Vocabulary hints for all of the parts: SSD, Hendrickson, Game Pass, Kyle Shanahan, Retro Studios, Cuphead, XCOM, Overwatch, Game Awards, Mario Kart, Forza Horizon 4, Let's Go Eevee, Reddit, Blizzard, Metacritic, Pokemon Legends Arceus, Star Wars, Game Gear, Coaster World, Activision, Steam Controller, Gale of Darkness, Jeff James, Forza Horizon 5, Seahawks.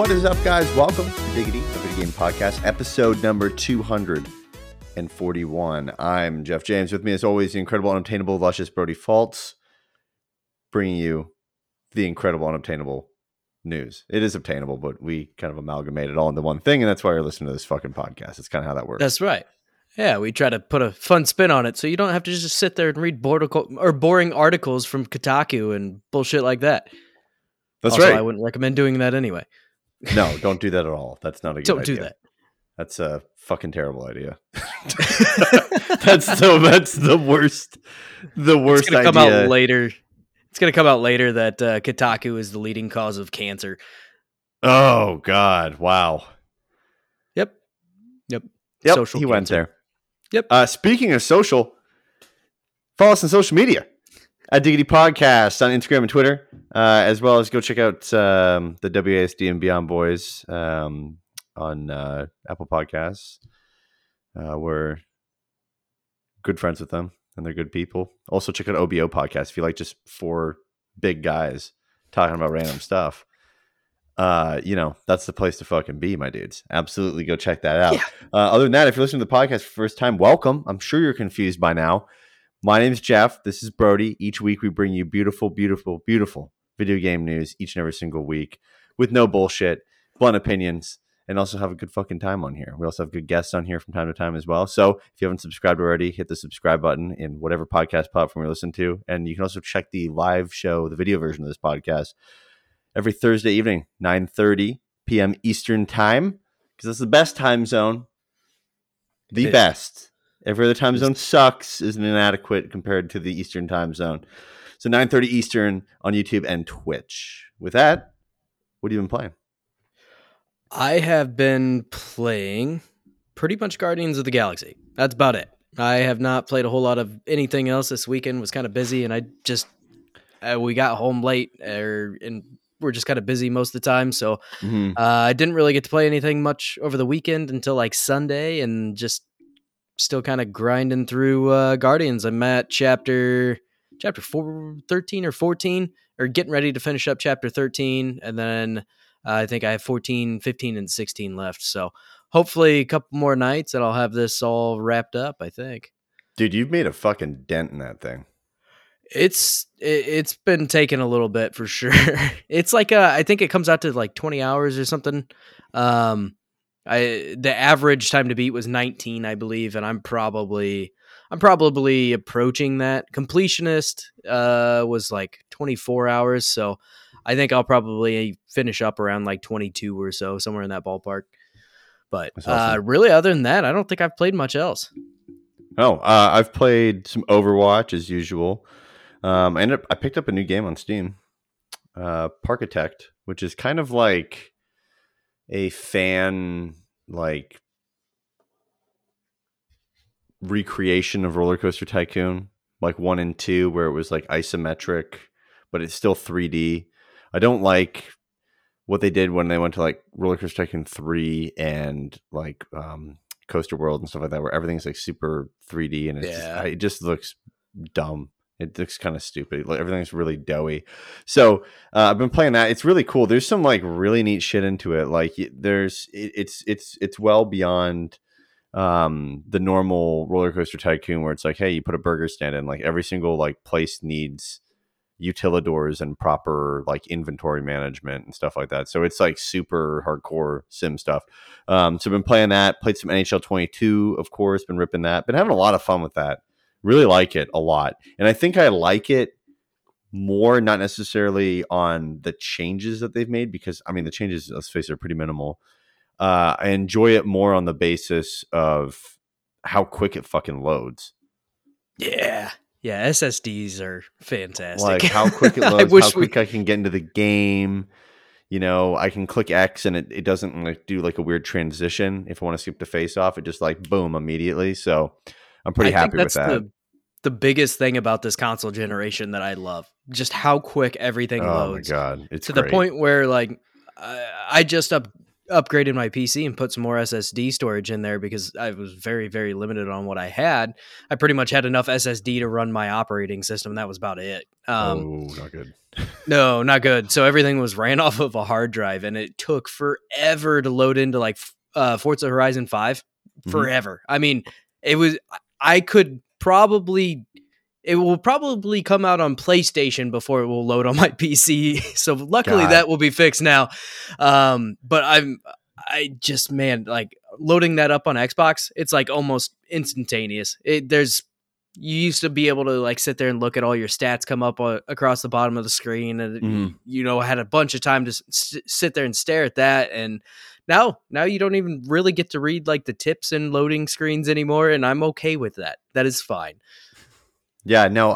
What is up, guys? Welcome to Diggity, the Video Game Podcast, episode number 241. I'm Jeff James. With me, as always, the incredible, unobtainable, luscious Brody Faults, bringing you the incredible, unobtainable news. It is obtainable, but we kind of amalgamate it all into one thing, and that's why you're listening to this fucking podcast. It's kind of how that works. That's right. Yeah, we try to put a fun spin on it, so you don't have to just sit there and read boring articles from Kotaku and bullshit like that. That's also, right. I wouldn't recommend doing that anyway. No, don't do that at all. That's not a good idea. Don't do that. That's a fucking terrible idea. That's the worst. The worst idea. It's gonna come out later. It's gonna come out later that Kotaku is the leading cause of cancer. Oh God! Wow. Yep. Social he cancer. Went there. Yep. Speaking of social, follow us on social media. At Diggity Podcast on Instagram and Twitter, as well as go check out the WASD and Beyond Boys on Apple Podcasts. We're good friends with them, and they're good people. Also, check out OBO Podcast if you like just four big guys talking about random stuff. That's the place to fucking be, my dudes. Absolutely go check that out. Yeah. Other than that, if you're listening to the podcast for the first time, welcome. I'm sure you're confused by now. My name is Jeff. This is Brody. Each week we bring you beautiful, beautiful, beautiful video game news each and every single week with no bullshit, blunt opinions, and also have a good fucking time on here. We also have good guests on here from time to time as well. So if you haven't subscribed already, hit the subscribe button in whatever podcast platform you're listening to. And you can also check the live show, the video version of this podcast, every Thursday evening, 9:30 p.m. Eastern time, because that's the best time zone. The best. Every other time zone sucks, isn't inadequate compared to the Eastern time zone. So 9:30 Eastern on YouTube and Twitch. With that, what have you been playing? I have been playing pretty much Guardians of the Galaxy. That's about it. I have not played a whole lot of anything else this weekend. Was kind of busy, and I just we got home late, and we're just kind of busy most of the time. So I didn't really get to play anything much over the weekend until like Sunday, and just still kind of grinding through Guardians. I'm at chapter 13 or 14, or getting ready to finish up chapter 13, and then I think I have 14, 15, and 16 left. So hopefully a couple more nights and I'll have this all wrapped up, I think. Dude, you've made a fucking dent in that thing. It's been taking a little bit for sure. It's like I think it comes out to like 20 hours or something. The average time to beat was 19, I believe, and I'm probably approaching that. Completionist was like 24 hours, so I think I'll probably finish up around like 22 or so, somewhere in that ballpark. But awesome. Really, other than that, I don't think I've played much else. I've played some Overwatch as usual. I picked up a new game on Steam, Parkitect, which is kind of like a fan like recreation of Roller Coaster Tycoon, like 1 and 2, where it was like isometric, but it's still 3D. I don't like what they did when they went to like Roller Coaster Tycoon 3 and like Coaster World and stuff like that, where everything's like super 3D, and it just looks dumb. It looks kind of stupid. Like, everything's really doughy. So I've been playing that. It's really cool. There's some like really neat shit into it. Like it's well beyond the normal Roller Coaster Tycoon, where it's like, hey, you put a burger stand in. Like every single like place needs utilidors and proper like inventory management and stuff like that. So it's like super hardcore sim stuff. So I've been playing that. Played some NHL 22, of course. Been ripping that. Been having a lot of fun with that. Really like it a lot. And I think I like it more, not necessarily on the changes that they've made, because, I mean, the changes, let's face it, are pretty minimal. I enjoy it more on the basis of how quick it fucking loads. Yeah. Yeah, SSDs are fantastic. Like, how quick it loads, I can get into the game. You know, I can click X and it doesn't like do like a weird transition. If I want to skip the face off, it just like, boom, immediately. So I'm pretty happy with that. The biggest thing about this console generation that I love, just how quick everything loads. Oh my God, it's great. The point where like I just upgraded my PC and put some more SSD storage in there because I was very, very limited on what I had. I pretty much had enough SSD to run my operating system. And that was about it. Not good. No, not good. So everything was ran off of a hard drive, and it took forever to load into like Forza Horizon 5 forever. Mm-hmm. I mean, it will probably come out on PlayStation before it will load on my PC. So luckily that will be fixed now. But I just loading that up on Xbox, it's like almost instantaneous. You used to be able to like sit there and look at all your stats come up across the bottom of the screen, and you know, had a bunch of time to sit there and stare at that. And now you don't even really get to read like the tips and loading screens anymore. And I'm okay with that. That is fine. Yeah, no,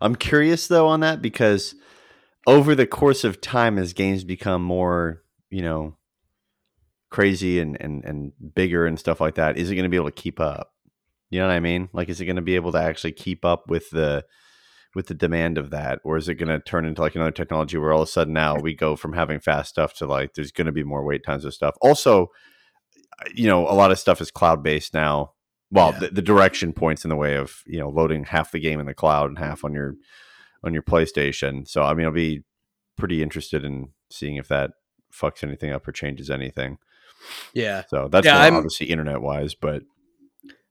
I'm curious though on that, because over the course of time, as games become more, you know, crazy and bigger and stuff like that, is it going to be able to keep up? You know what I mean? Like, is it going to be able to actually keep up with the demand of that? Or is it going to turn into like another technology where all of a sudden now we go from having fast stuff to like, there's going to be more wait times of stuff. Also, you know, a lot of stuff is cloud-based now. Well, yeah. The direction points in the way of, you know, loading half the game in the cloud and half on your PlayStation. So, I mean, I'll be pretty interested in seeing if that fucks anything up or changes anything. Yeah. So that's obviously internet wise, but.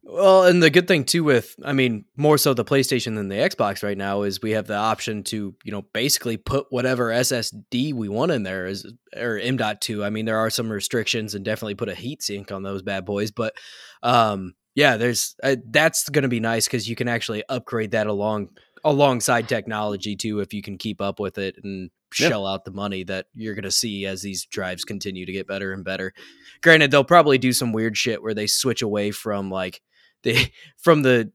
Well, and the good thing too with, I mean, more so the PlayStation than the Xbox right now is we have the option to, you know, basically put whatever SSD we want in there or M.2. I mean, there are some restrictions and definitely put a heat sink on those bad boys, but, yeah, there's that's going to be nice because you can actually upgrade that alongside technology too if you can keep up with it and shell out the money that you're going to see as these drives continue to get better and better. Granted, they'll probably do some weird shit where they switch away from like the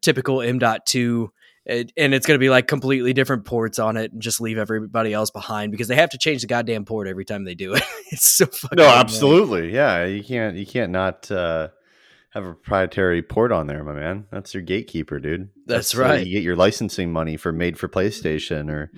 typical M.2, and it's going to be like completely different ports on it and just leave everybody else behind because they have to change the goddamn port every time they do it. It's so fucking annoying. Absolutely, yeah, you can't not. Have a proprietary port on there, my man. That's your gatekeeper, dude. That's right. You get your licensing money for made for PlayStation or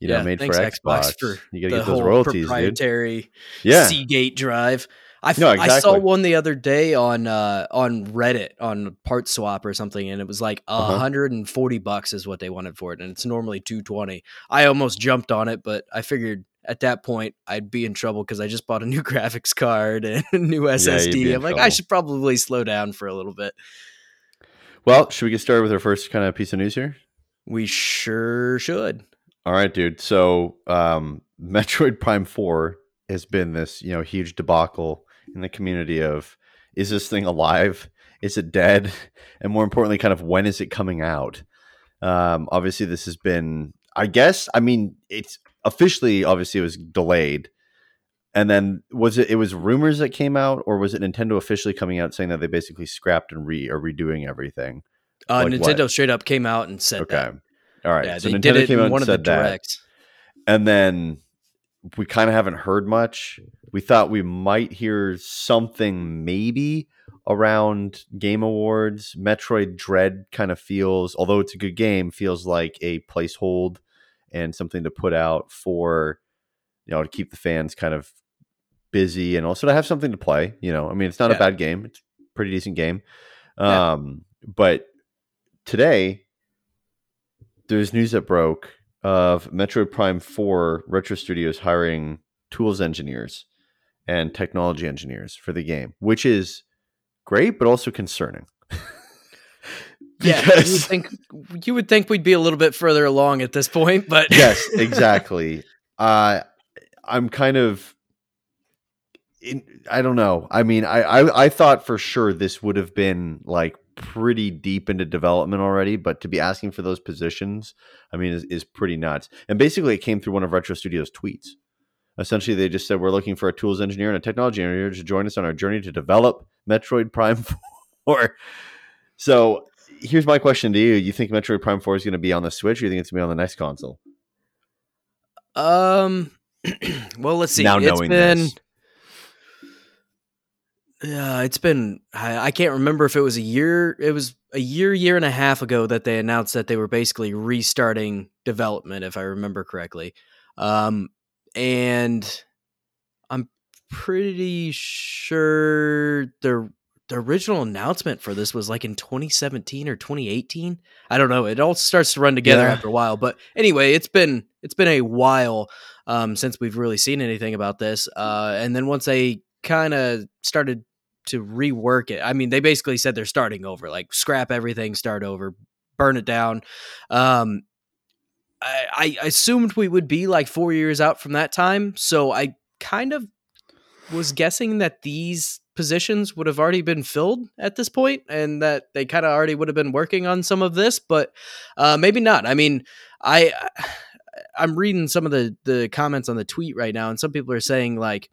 made for Xbox. You gotta get those royalties, proprietary dude. Yeah. Seagate drive. Exactly. I saw one the other day on Reddit on PartSwap or something, and it was like $140 is what they wanted for it, and it's normally $220. I almost jumped on it, but I figured at that point, I'd be in trouble because I just bought a new graphics card and a new SSD. Yeah, I'm like, trouble. I should probably slow down for a little bit. Well, should we get started with our first kind of piece of news here? We sure should. All right, dude. So Metroid Prime 4 has been this, you know, huge debacle in the community of, is this thing alive? Is it dead? And more importantly, kind of when is it coming out? Obviously, this has been, I guess, I mean, it's officially, obviously, it was delayed, and then was it rumors that came out, or was it Nintendo officially coming out saying that they basically scrapped and are redoing everything? Nintendo straight up came out and said, "Okay, all right." Yeah, so Nintendo came out and said that, and then we kind of haven't heard much. We thought we might hear something, maybe around Game Awards. Metroid Dread kind of feels, although it's a good game, feels like a placeholder and something to put out for, you know, to keep the fans kind of busy and also to have something to play. You know, I mean, it's not a bad game. It's a pretty decent game. But today there's news that broke of Metroid Prime 4 Retro Studios hiring tools engineers and technology engineers for the game, which is great, but also concerning. Yeah, you would think we'd be a little bit further along at this point, but yes, exactly. I'm kind of, I don't know. I mean, I thought for sure this would have been like pretty deep into development already, but to be asking for those positions, I mean, is pretty nuts. And basically, it came through one of Retro Studios' tweets. Essentially, they just said, "We're looking for a tools engineer and a technology engineer to join us on our journey to develop Metroid Prime 4." So. Here's my question to you. You think Metroid Prime 4 is going to be on the Switch, or you think it's going to be on the next console? Well, let's see. Now knowing this. Yeah, it's been, I can't remember if it was year and a half ago that they announced that they were basically restarting development, if I remember correctly. And I'm pretty sure the original announcement for this was like in 2017 or 2018. I don't know. It all starts to run together after a while. But anyway, it's been a while since we've really seen anything about this. And then once they kind of started to rework it, I mean, they basically said they're starting over, like scrap everything, start over, burn it down. I assumed we would be like 4 years out from that time. So I kind of was guessing that these positions would have already been filled at this point and that they kind of already would have been working on some of this, but maybe not. I mean, I'm reading some of the comments on the tweet right now, and some people are saying, like,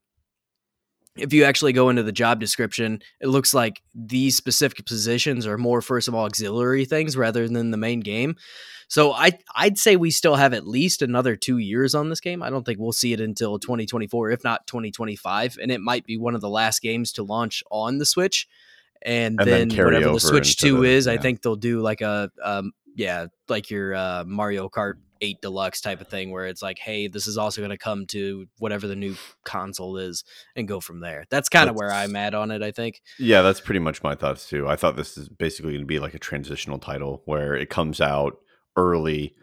if you actually go into the job description, it looks like these specific positions are more, first of all, auxiliary things rather than the main game. So I'd say we still have at least another 2 years on this game. I don't think we'll see it until 2024, if not 2025. And it might be one of the last games to launch on the Switch. And then whatever the Switch 2 is, I think they'll do like a, like your Mario Kart 8 Deluxe type of thing, where it's like, hey, this is also going to come to whatever the new console is, and go from there. That's kind of where I'm at on it, I think. Yeah, that's pretty much my thoughts too. I thought this is basically going to be like a transitional title where it comes out early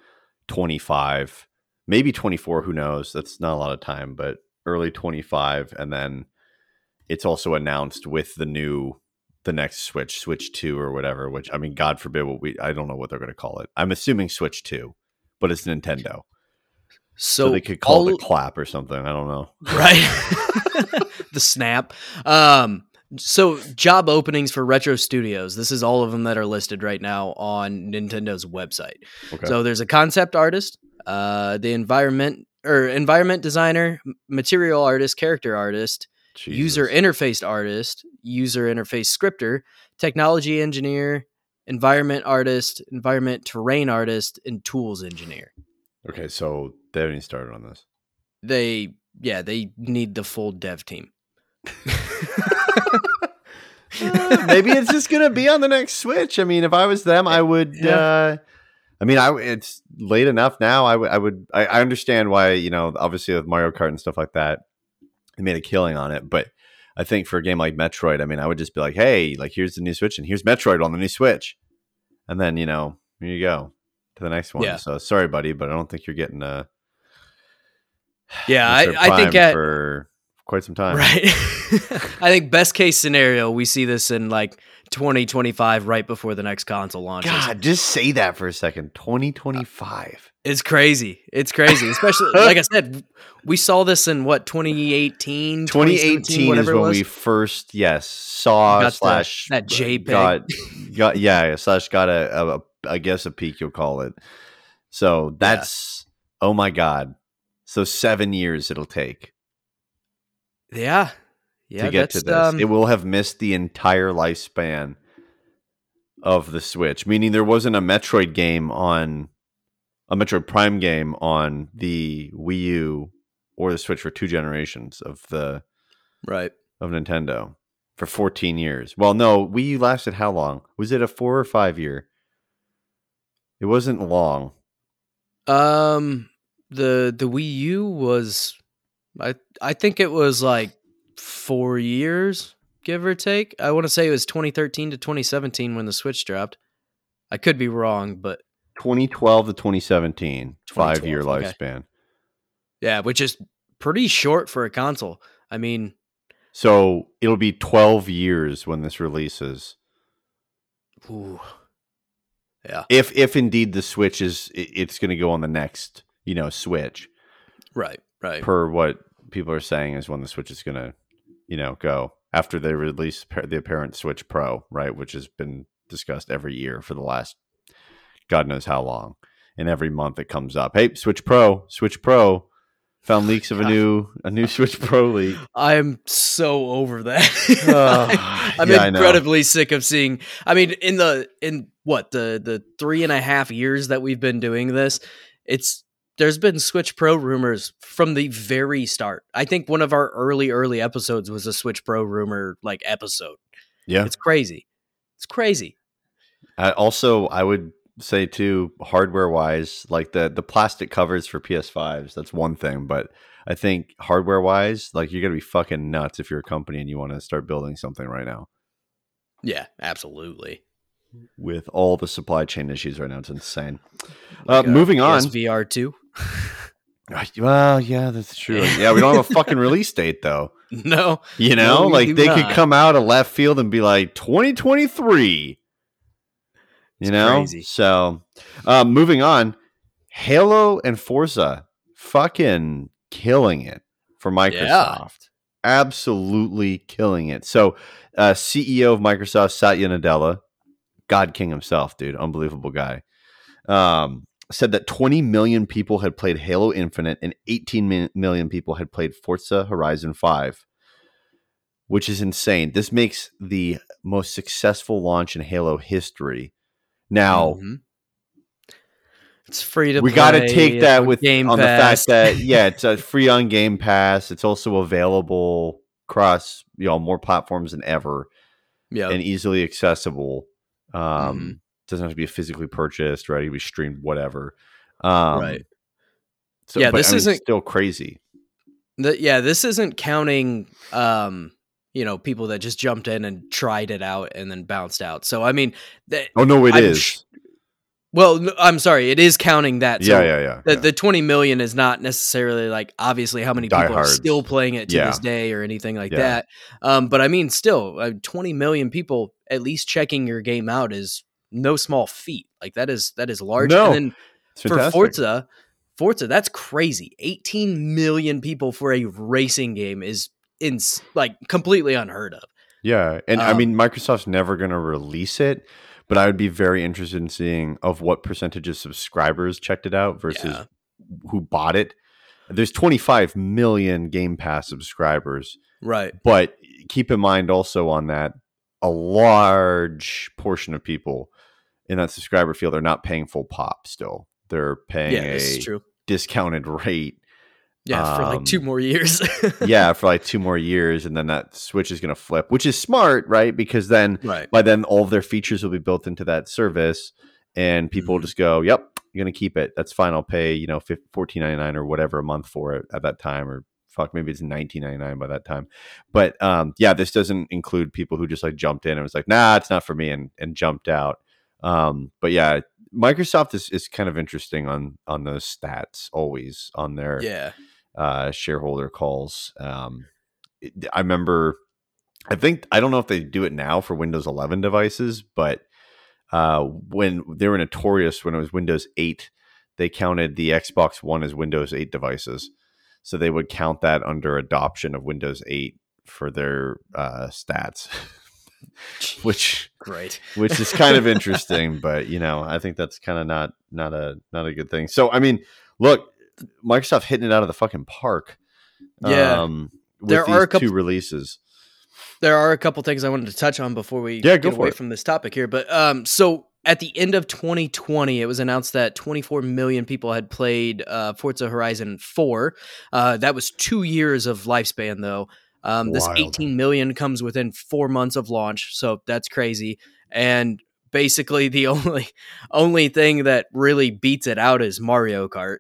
25, maybe 24, who knows? That's not a lot of time, but early 25, and then it's also announced with the next Switch 2 or whatever, which, I mean, God forbid what I don't know what they're going to call it. I'm assuming Switch 2. But it's Nintendo. So they could call it a clap or something. I don't know. Right. The snap. So job openings for Retro Studios. This is all of them that are listed right now on Nintendo's website. Okay. So there's a concept artist, the environment designer, material artist, character artist, Jesus. User interface artist, user interface scripter, technology engineer, environment artist, environment terrain artist, and tools engineer. Okay, so they haven't even started on this. They need the full dev team. Maybe it's just gonna be on the next Switch. I mean, if I was them, I would. Yeah. It's late enough now. I understand why. You know, obviously with Mario Kart and stuff like that, they made a killing on it, but I think for a game like Metroid, I mean, I would just be like, hey, like, here's the new Switch and here's Metroid on the new Switch. And then, you know, here you go to the next one. Yeah. So sorry, buddy, but I don't think you're getting a. Yeah, I think for quite some time. Right. I think best case scenario, we see this in like 2025, right before the next console launches. God, just say that for a second. 2025. It's crazy. Especially, like I said, we saw this in what, 2018? 2018 is when we first, saw that JPEG. I guess a peak, you'll call it. So that's, oh my God. So 7 years it'll take. Yeah. To get to this. It will have missed the entire lifespan of the Switch, meaning there wasn't a Metroid Prime game on the Wii U or the Switch for two generations of Nintendo for 14 years. Well, no, Wii U lasted how long? Was it a 4 or 5 year? It wasn't long. The Wii U was, I think it was like 4 years, give or take. I want to say it was 2013 to 2017 when the Switch dropped. I could be wrong, but 2012 to 2017, 5 year lifespan. Yeah, which is pretty short for a console. I mean, so it'll be 12 years when this releases. Ooh. Yeah. If indeed the Switch it's going to go on the next, you know, Switch. Right. Per what people are saying is when the Switch is going to, you know, go after they release the apparent Switch Pro, right, which has been discussed every year for the last God knows how long, and every month it comes up. Hey, Switch Pro. Found leaks of a new Switch Pro leak. I am so over that. I'm incredibly sick of seeing. I mean, in the 3.5 years that we've been doing this, there's been Switch Pro rumors from the very start. I think one of our early episodes was a Switch Pro rumor like episode. Yeah, it's crazy. Also, I would say too, hardware wise, like the plastic covers for PS5s, that's one thing, but I think hardware wise, like, you're gonna be fucking nuts if you're a company and you want to start building something right now. Yeah, absolutely. With all the supply chain issues right now, it's insane. Like, moving on, VR 2. Well, yeah, that's true. Yeah, we don't have a fucking release date though. No, you know, no, like they could come out of left field and be like 2023. You know, crazy. So moving on, Halo and Forza fucking killing it for Microsoft. Yeah. Absolutely killing it. So CEO of Microsoft, Satya Nadella, God King himself, dude, unbelievable guy, said that 20 million people had played Halo Infinite and 18 million people had played Forza Horizon 5, which is insane. This makes the most successful launch in Halo history. Now, it's free to play. We got to take that with Game on Pass. The fact that, yeah, it's free on Game Pass. It's also available across, you know, more platforms than ever, and easily accessible. Doesn't have to be physically purchased, right? It can be streamed, whatever. Right. So, yeah, but this isn't still crazy. This isn't counting, you know, people that just jumped in and tried it out and then bounced out. So, I mean, I'm sorry, it is counting that. So the 20 million is not necessarily like obviously how many people are still playing it to this day or anything like that. But I mean, still, 20 million people at least checking your game out is no small feat. Like that is large. No, and then for fantastic. Forza, that's crazy. 18 million people for a racing game is like completely unheard of. Yeah. And I mean, Microsoft's never going to release it, but I would be very interested in seeing of what percentage of subscribers checked it out versus who bought it. There's 25 million Game Pass subscribers. Right. But keep in mind also on that, a large portion of people in that subscriber field are not paying full pop still. They're paying a discounted rate. Yeah, for like 2 more years. For like 2 more years. And then that Switch is going to flip, which is smart, right? Because then by then all of their features will be built into that service and people just go, yep, you're going to keep it. That's fine. I'll pay, you know, $14.99 or whatever a month for it at that time, or fuck, maybe it's $19.99 by that time. But this doesn't include people who just like jumped in and was like, nah, it's not for me, and jumped out. But yeah, Microsoft is kind of interesting on those stats always on their shareholder calls. I remember, I don't know if they do it now for Windows 11 devices, but when they were notorious when it was Windows 8, they counted the Xbox One as Windows 8 devices. So they would count that under adoption of Windows 8 for their stats. Which is kind of interesting, but you know, I think that's kind of not a good thing. So I mean, look, Microsoft hitting it out of the fucking park. With there these are a couple 2 releases. There are a couple things I wanted to touch on before we get away from this topic here, but so at the end of 2020, it was announced that 24 million people had played Forza Horizon 4. That was 2 years of lifespan though. This 18 million comes within 4 months of launch, so that's crazy. And basically, the only thing that really beats it out is Mario Kart.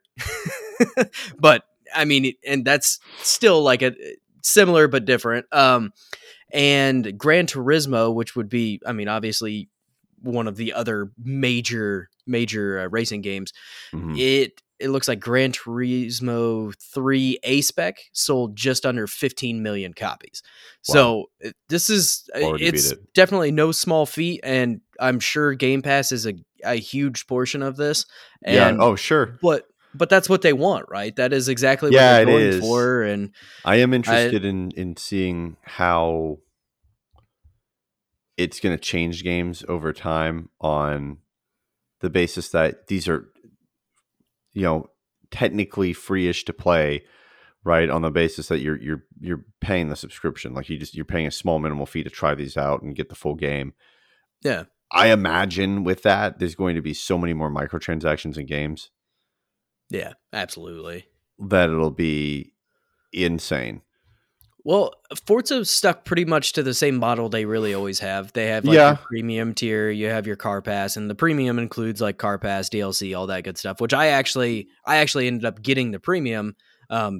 But I mean, and that's still like a similar but different. And Gran Turismo, which would be, I mean, obviously one of the other major racing games, It looks like Gran Turismo 3 A-Spec sold just under 15 million copies. Wow. So this is, definitely no small feat. And I'm sure Game Pass is a huge portion of this. And yeah. Oh, sure. But that's what they want, right? That is exactly what they're going for. And I am interested in seeing how it's going to change games over time on the basis that these are, you know, technically free-ish to play, right? On the basis that you're paying the subscription, like you're paying a small minimal fee to try these out and get the full game. Yeah, I imagine with that, there's going to be so many more microtransactions in games. Yeah, absolutely. That it'll be insane. Well, Forza stuck pretty much to the same model they really always have. They have like your premium tier, you have your car pass, and the premium includes like car pass, DLC, all that good stuff, which I actually ended up getting the premium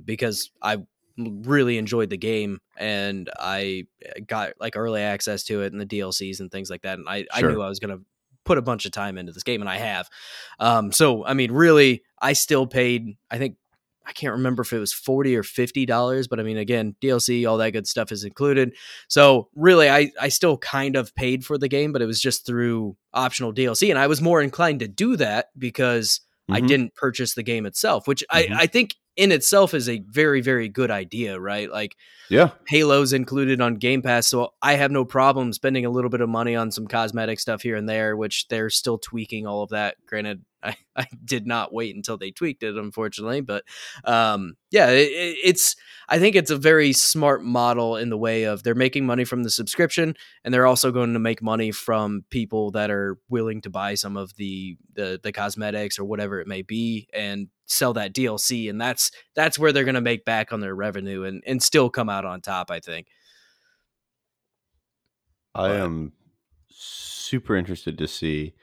because I really enjoyed the game and I got like early access to it and the DLCs and things like that. And I knew I was going to put a bunch of time into this game, and I have. So, I mean, really, I still paid, I think, I can't remember if it was $40 or $50, but I mean, again, DLC, all that good stuff is included. So really, I still kind of paid for the game, but it was just through optional DLC. And I was more inclined to do that because I didn't purchase the game itself, which I think in itself is a very, very good idea, right? Like, yeah, Halo's included on Game Pass, so I have no problem spending a little bit of money on some cosmetic stuff here and there, which they're still tweaking all of that. Granted, I did not wait until they tweaked it, unfortunately, but I think it's a very smart model in the way of they're making money from the subscription, and they're also going to make money from people that are willing to buy some of the cosmetics or whatever it may be and sell that DLC. And that's where they're going to make back on their revenue and still come out on top, I think. I am super interested to see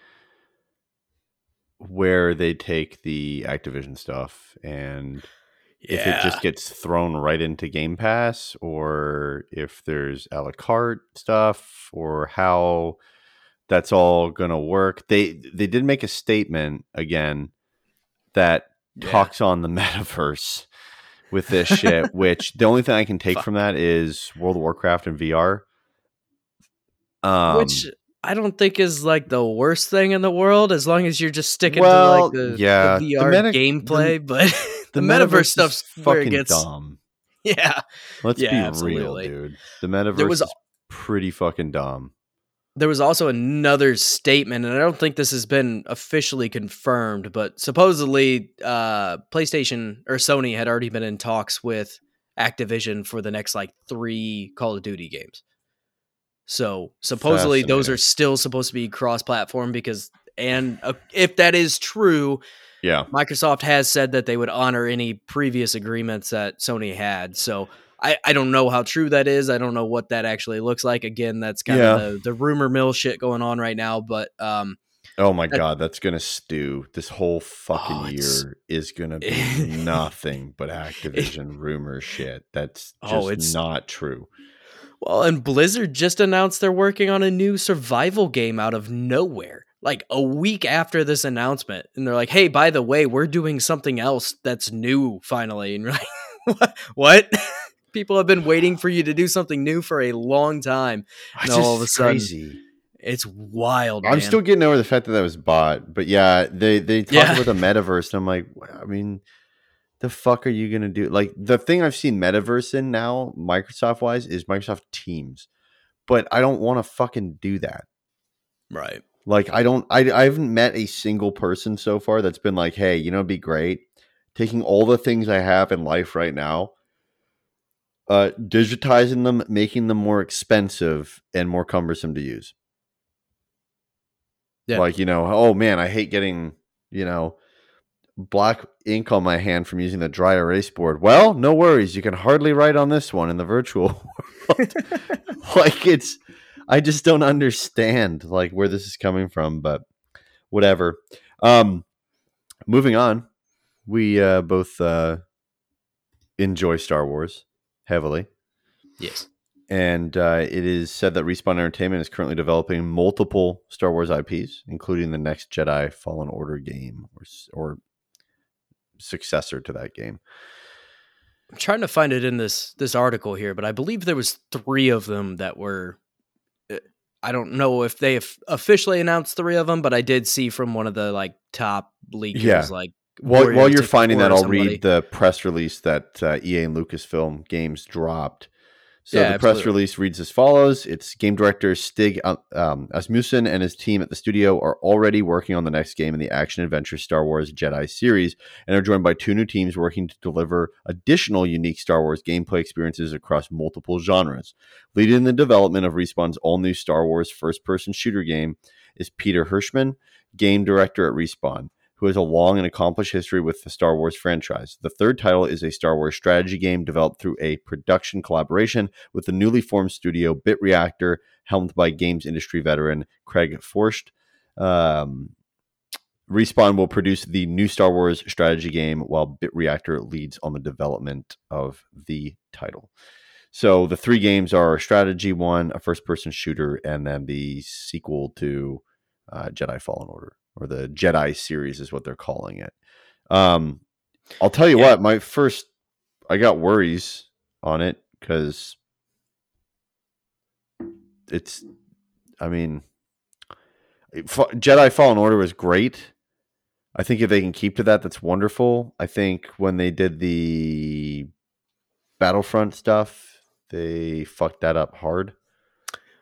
where they take the Activision stuff and if it just gets thrown right into Game Pass, or if there's a la carte stuff, or how that's all going to work. They did make a statement again that talks on the metaverse with this shit, which the only thing I can take from that is World of Warcraft and VR. Which I don't think is like the worst thing in the world, as long as you're just sticking to like the VR gameplay. But the metaverse stuff's where it gets dumb. Yeah, let's be absolutely real, dude. The metaverse is pretty fucking dumb. There was also another statement, and I don't think this has been officially confirmed, but supposedly PlayStation or Sony had already been in talks with Activision for the next like 3 Call of Duty games. So supposedly those are still supposed to be cross-platform because, and if that is true, Microsoft has said that they would honor any previous agreements that Sony had. So I don't know how true that is. I don't know what that actually looks like. Again, that's kind of the rumor mill shit going on right now. But oh my God, that's gonna stew. This whole fucking year is gonna be nothing but Activision rumor shit. That's just not true. Well, and Blizzard just announced they're working on a new survival game out of nowhere, like a week after this announcement. And they're like, hey, by the way, we're doing something else that's new finally. And you're like, what? People have been waiting for you to do something new for a long time. And all of a sudden, crazy. It's wild, man. I'm still getting over the fact that was bought. But yeah, they talk about the metaverse. And I'm like, I mean, the fuck are you going to do? Like, the thing I've seen metaverse in now, Microsoft wise, is Microsoft Teams, but I don't want to fucking do that. Right. Like, I haven't met a single person so far that's been like, hey, you know, it'd be great taking all the things I have in life right now, digitizing them, making them more expensive and more cumbersome to use. Yeah. Like, you know, oh man, I hate getting, you know, black ink on my hand from using the dry erase board. Well, no worries. You can hardly write on this one in the virtual world. Like, I just don't understand like where this is coming from, but whatever. Moving on. We both enjoy Star Wars heavily. Yes. And it is said that Respawn Entertainment is currently developing multiple Star Wars IPs, including the next Jedi Fallen Order game or successor to that game. I'm trying to find it in this article here, but I believe there was 3 of them that were, I don't know if they officially announced 3 of them, but I did see from one of the like top leakers. Yeah. Like while you're finding that, I'll read the press release that EA and Lucasfilm Games dropped. So the press release reads as follows. It's game director Stig Asmussen and his team at the studio are already working on the next game in the action-adventure Star Wars Jedi series, and are joined by 2 new teams working to deliver additional unique Star Wars gameplay experiences across multiple genres. Leading the development of Respawn's all-new Star Wars first-person shooter game is Peter Hirschman, game director at Respawn, who has a long and accomplished history with the Star Wars franchise. The third title is a Star Wars strategy game developed through a production collaboration with the newly formed studio Bit Reactor, helmed by games industry veteran Craig Forst. Respawn will produce the new Star Wars strategy game, while Bit Reactor leads on the development of the title. So the three games are a strategy one, a first-person shooter, and then the sequel to Jedi Fallen Order, or the Jedi series is what they're calling it. I'll tell you what, I got worries on it because it's, Jedi Fallen Order was great. I think if they can keep to that, that's wonderful. I think when they did the Battlefront stuff, they fucked that up hard.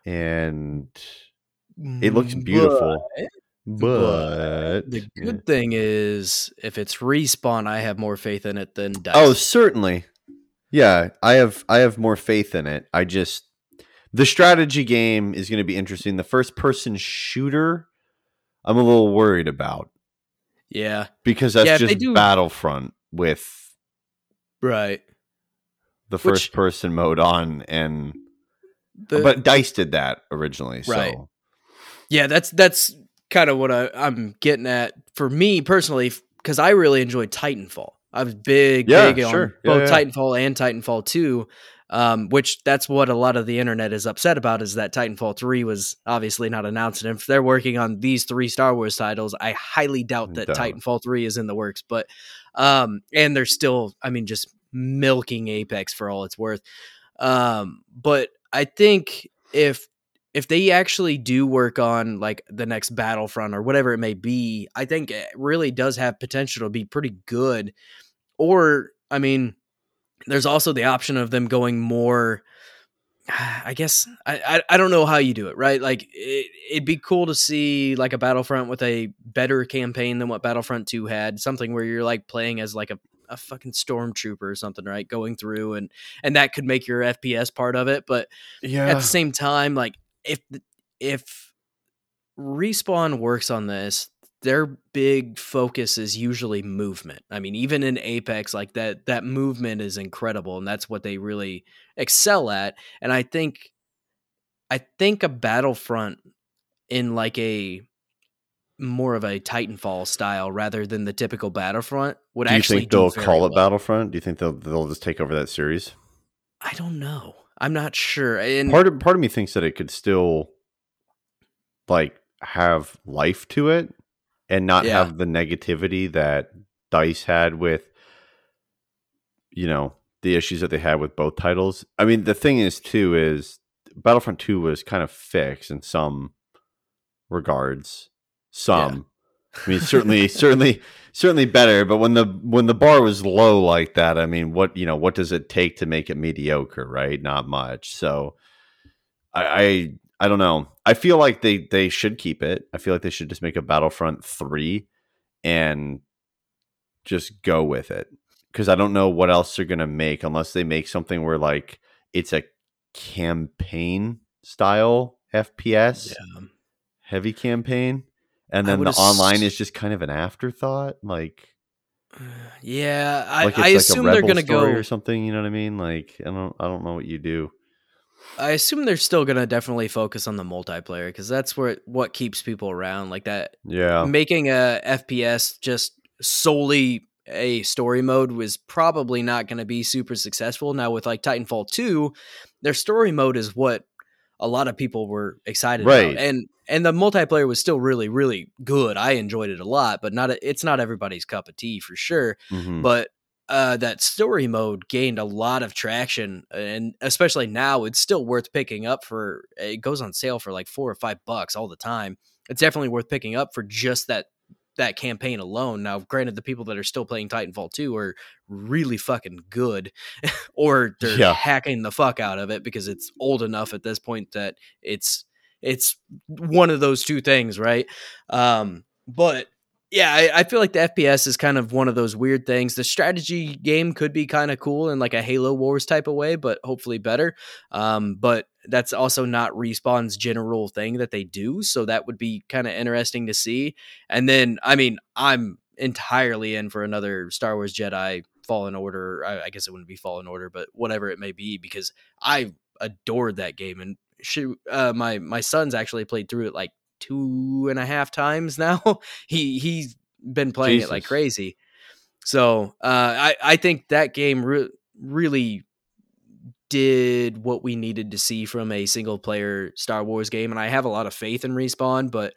And it looks beautiful. But the good thing is, if it's Respawn, I have more faith in it than Dice. Oh, certainly. Yeah, I have more faith in it. I just, the strategy game is going to be interesting. The first person shooter, I'm a little worried about. Yeah. Because that's just Battlefront with the first person mode on, and but Dice did that originally. Right. So yeah, that's kind of what I'm getting at for me personally, because I really enjoyed Titanfall. I was big on both Titanfall and Titanfall 2, which that's what a lot of the internet is upset about, is that Titanfall 3 was obviously not announced. And if they're working on these three Star Wars titles, I highly doubt that Titanfall 3 is in the works. But and they're still, just milking Apex for all it's worth. But I think if they actually do work on like the next Battlefront or whatever it may be, I think it really does have potential to be pretty good. Or, there's also the option of them going more, I guess, I don't know how you do it, right? Like it'd be cool to see like a Battlefront with a better campaign than what Battlefront 2 had, something where you're like playing as like a fucking stormtrooper or something, right? Going through and that could make your FPS part of it. But at the same time, like, if Respawn works on this, their big focus is usually movement. Even in Apex, like that movement is incredible, and that's what they really excel at. And I think a Battlefront in like a more of a Titanfall style rather than the typical Battlefront would actually do. Do you think they'll call it Battlefront? Do you think they'll just take over that series? I don't know. I'm not sure. And part of me thinks that it could still like have life to it and not have the negativity that Dice had with, the issues that they had with both titles. The thing is too, is Battlefront 2 was kind of fixed in some regards. Certainly better, but when the bar was low like that, what does it take to make it mediocre, right? Not much. So I don't know. I feel like they should keep it. I feel like they should just make a Battlefront 3 and just go with it, because I don't know what else they're gonna make, unless they make something where like it's a campaign style FPS, heavy campaign. And then the online is just kind of an afterthought, like I assume they're going to go or something. You know what I mean? Like I don't know what you do. I assume they're still going to definitely focus on the multiplayer, because that's what keeps people around, like that. Yeah, making a FPS just solely a story mode was probably not going to be super successful. Now with like Titanfall 2, their story mode is what a lot of people were excited about. And the multiplayer was still really, really good. I enjoyed it a lot, but it's not everybody's cup of tea for sure. Mm-hmm. But that story mode gained a lot of traction, and especially now it's still worth picking up for, it goes on sale for like $4 or $5 all the time. It's definitely worth picking up for just that campaign alone. Now, granted, the people that are still playing Titanfall 2 are really fucking good, or they're hacking the fuck out of it because it's old enough at this point that it's one of those two things, right? But yeah, I feel like the FPS is kind of one of those weird things. The strategy game could be kind of cool in like a Halo Wars type of way, but hopefully better. But that's also not Respawn's general thing that they do, so that would be kind of interesting to see. And then, I'm entirely in for another Star Wars Jedi Fallen Order. I guess it wouldn't be Fallen Order, but whatever it may be, because I adored that game. And my son's actually played through it like two and a half times now. He's been playing it like crazy. So I think that game really did what we needed to see from a single player Star Wars game. And I have a lot of faith in Respawn, but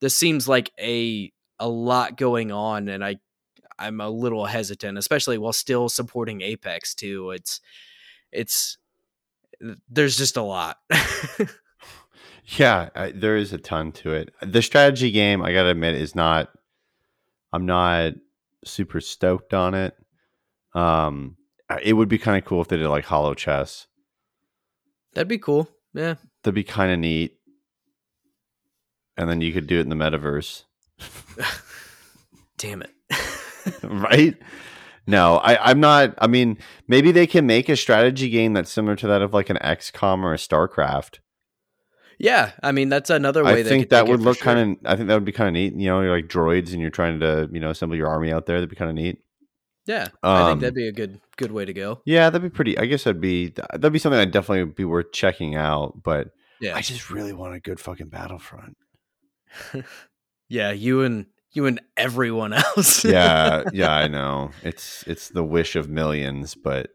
this seems like a lot going on. And I'm a little hesitant, especially while still supporting Apex too. There's just a lot. Yeah, there is a ton to it. The strategy game, I got to admit, I'm not super stoked on it. It would be kind of cool if they did like Hollow Chess. That'd be cool. Yeah. That'd be kind of neat. And then you could do it in the metaverse. Damn it. Right? No, I'm not. I mean, maybe they can make a strategy game that's similar to that of like an XCOM or a StarCraft. Yeah, I mean, that's another way. I think that would be kind of neat. You know, you're like droids and you're trying to, you know, assemble your army out there. That'd be kind of neat. Yeah, I think that'd be a good way to go. Yeah, that'd be pretty. I guess that'd be something I'd definitely would be worth checking out. But yeah. I just really want a good fucking Battlefront. Yeah, you and everyone else. yeah, I know. It's the wish of millions, but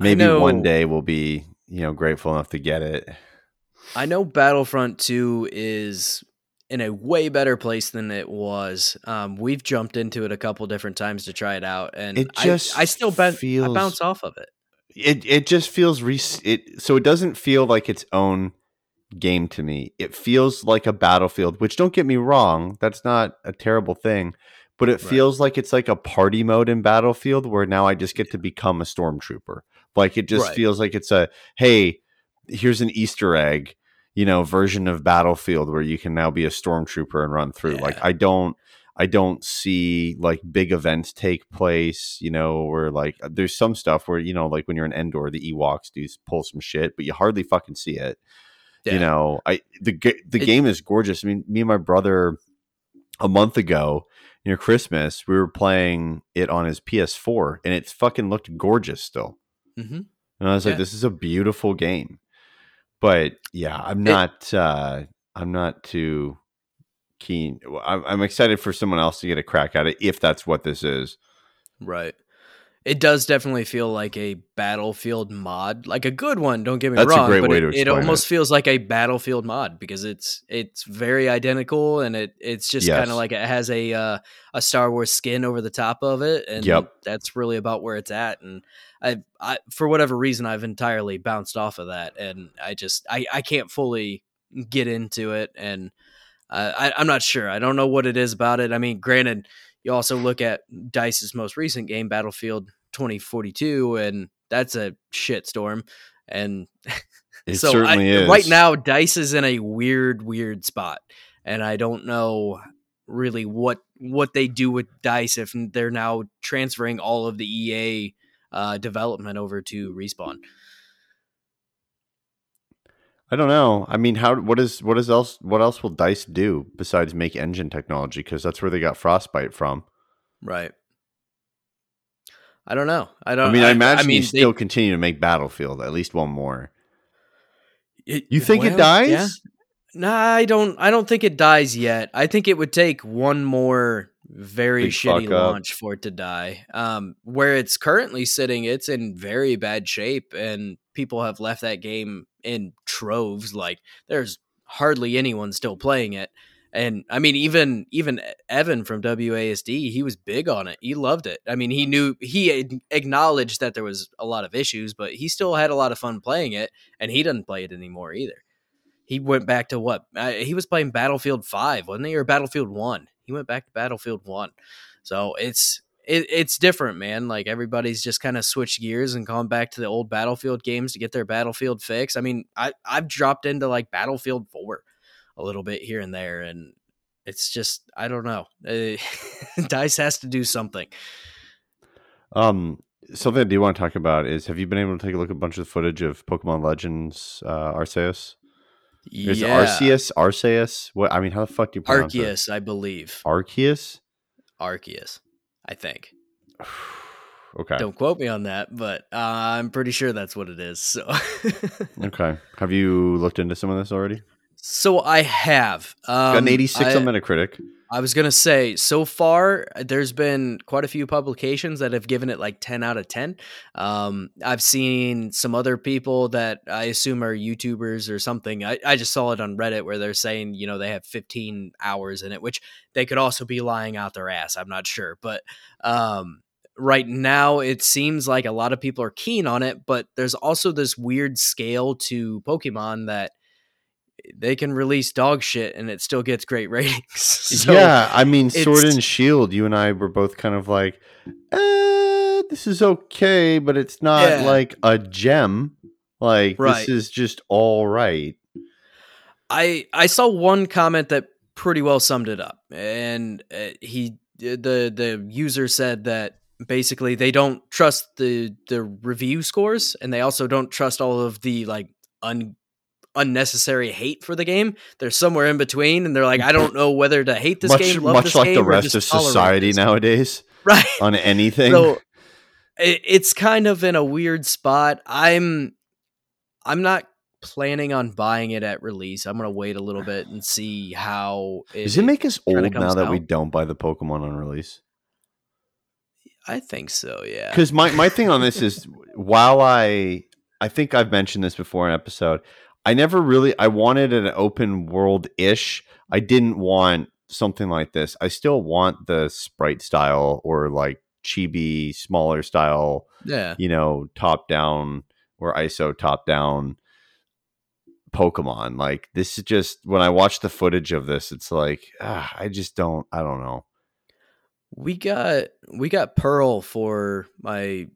maybe one day we'll be, you know, grateful enough to get it. I know Battlefront 2 is in a way better place than it was. We've jumped into it a couple different times to try it out, and it just I bounce off of it. It just feels so it doesn't feel like its own game to me. It feels like a Battlefield, which, don't get me wrong, that's not a terrible thing, but it feels like it's like a party mode in Battlefield where now I just get to become a stormtrooper. Like it just feels like it's a, hey, here's an Easter egg, you know, version of Battlefield where you can now be a stormtrooper and run through. Yeah. Like I don't see like big events take place, you know, or like there's some stuff where, you know, like when you're in Endor, the Ewoks do pull some shit, but you hardly fucking see it. Yeah. You know, the game is gorgeous. I mean, me and my brother a month ago near Christmas, we were playing it on his PS4 and it fucking looked gorgeous still. Mm-hmm. And I was like, this is a beautiful game. But yeah, I'm not too keen. I'm excited for someone else to get a crack at it if that's what this is. Right. It does definitely feel like a Battlefield mod, like a good one. Don't get me wrong. That's a great way to explain it. It almost feels like a Battlefield mod because it's very identical, and it's just kind of like it has a Star Wars skin over the top of it, and that's really about where it's at. And I for whatever reason, I've entirely bounced off of that, and I just I can't fully get into it, and I'm not sure. I don't know what it is about it. I mean, granted, you also look at Dice's most recent game, Battlefield 2042, and that's a shitstorm. And it so certainly is. Right now, Dice is in a weird spot, and I don't know really what they do with Dice if they're now transferring all of the EA development over to Respawn. I don't know. I mean, what else will Dice do besides make engine technology? Because that's where they got Frostbite from, right? I don't know. I imagine you still continue to make Battlefield, at least one more. You think it dies? Yeah. Nah, I don't think it dies yet. I think it would take one more very shitty launch for it to die. Where it's currently sitting, it's in very bad shape, and people have left that game in troves. Like there's hardly anyone still playing it. And I mean, even Evan from WASD, he was big on it. He loved it. I mean, he acknowledged that there was a lot of issues, but he still had a lot of fun playing it, and he doesn't play it anymore either. He went back to he was playing Battlefield 5, wasn't he? Or Battlefield 1. He went back to Battlefield 1. So it's different, man. Like everybody's just kind of switched gears and gone back to the old Battlefield games to get their Battlefield fix. I mean, I've dropped into like Battlefield 4 a little bit here and there, and it's just, I don't know. Dice has to do something. Something I do want to talk about is, have you been able to take a look at a bunch of footage of Pokemon Legends Arceus? Is Arceus? What? I mean, how the fuck do you pronounce it? Arceus, I believe. Arceus. I think. Okay. Don't quote me on that, but I'm pretty sure that's what it is. So. Okay. Have you looked into some of this already? So I have. Got an 86 on Metacritic. I was going to say, so far, there's been quite a few publications that have given it like 10 out of 10. I've seen some other people that I assume are YouTubers or something. I just saw it on Reddit where they're saying, you know, they have 15 hours in it, which they could also be lying out their ass. I'm not sure. But right now, it seems like a lot of people are keen on it, but there's also this weird scale to Pokemon that they can release dog shit and it still gets great ratings. So yeah, I mean, Sword and Shield, you and I were both kind of like, this is okay, but it's not like a gem. Like, this is just all right. I saw one comment that pretty well summed it up. And the user said that basically they don't trust the review scores, and they also don't trust all of the like unnecessary hate for the game. They're somewhere in between, and they're like, I don't know whether to hate this game, love this game, much like the rest of society nowadays, right? On anything. So it's kind of in a weird spot. I'm not planning on buying it at release. I'm gonna wait a little bit and see how. Does it make us old now that we don't buy the Pokemon on release? I think so. Yeah. Because my thing on this is, while I think I've mentioned this before in an episode, I wanted an open world-ish. I didn't want something like this. I still want the sprite style or like chibi, smaller style, you know, top-down or ISO top-down Pokemon. Like, this is just, when I watch the footage of this, it's like, I don't know. We got Pearl for my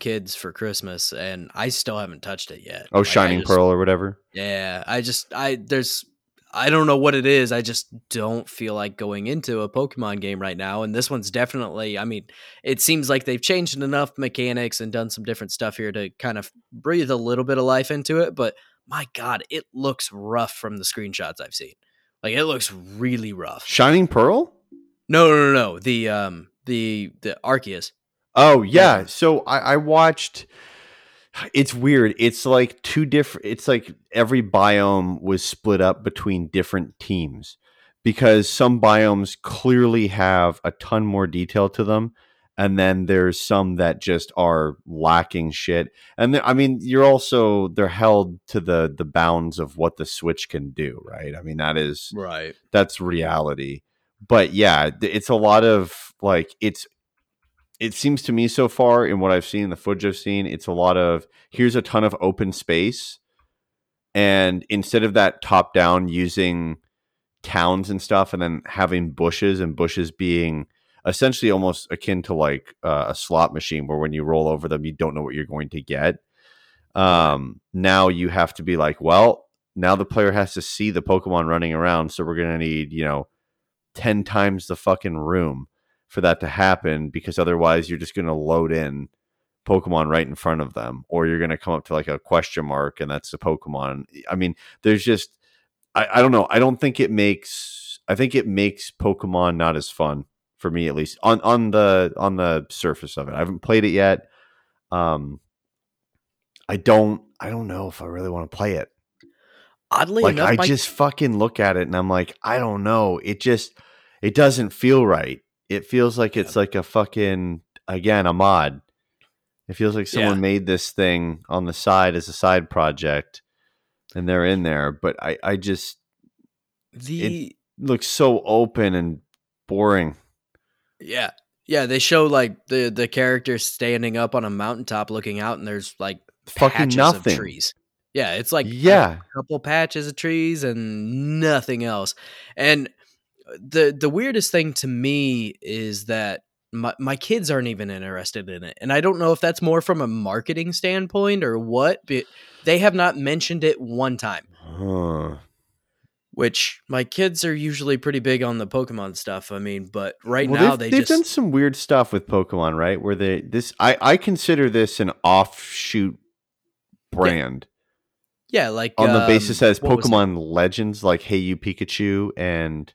kids for Christmas, and I still haven't touched it yet. Oh, like, Shining Pearl or whatever. Yeah, I don't know what it is. I just don't feel like going into a Pokemon game right now, and this one's definitely. I mean, it seems like they've changed enough mechanics and done some different stuff here to kind of breathe a little bit of life into it. But my God, it looks rough from the screenshots I've seen. Like, it looks really rough. Shining Pearl? No. The Arceus. Oh, yeah. So I watched. It's weird. It's like two different. It's like every biome was split up between different teams, because some biomes clearly have a ton more detail to them. And then there's some that just are lacking shit. And I mean, they're held to the bounds of what the Switch can do. Right. I mean, that is right. That's reality. But yeah, it's a lot of like It seems to me so far, in what I've seen, the footage I've seen, it's a lot of, here's a ton of open space. And instead of that top down, using towns and stuff, and then having bushes, and bushes being essentially almost akin to like a slot machine, where when you roll over them, you don't know what you're going to get. Now you have to be like, well, now the player has to see the Pokemon running around. So we're going to need, 10 times the fucking room for that to happen, because otherwise you're just going to load in Pokemon right in front of them, or you're going to come up to like a question mark and that's the Pokemon. I mean, there's just, I don't know. I don't think it makes, I think it makes Pokemon not as fun for me, at least on the surface of it. I haven't played it yet. I don't know if I really want to play it. Oddly enough, I just fucking look at it and I'm like, I don't know. It doesn't feel right. It feels like it's like a fucking, again, a mod. It feels like someone made this thing on the side as a side project, and they're in there. But it looks so open and boring. Yeah. Yeah. They show like the characters standing up on a mountaintop looking out, and there's like fucking nothing. Of trees. Yeah. It's like a couple patches of trees and nothing else. And the weirdest thing to me is that my kids aren't even interested in it. And I don't know if that's more from a marketing standpoint or what, but they have not mentioned it one time, which my kids are usually pretty big on the Pokemon stuff. I mean, but now they've done some weird stuff with Pokemon, right? Where I consider this an offshoot brand. Yeah like on the basis as Pokemon Legends, like Hey You Pikachu and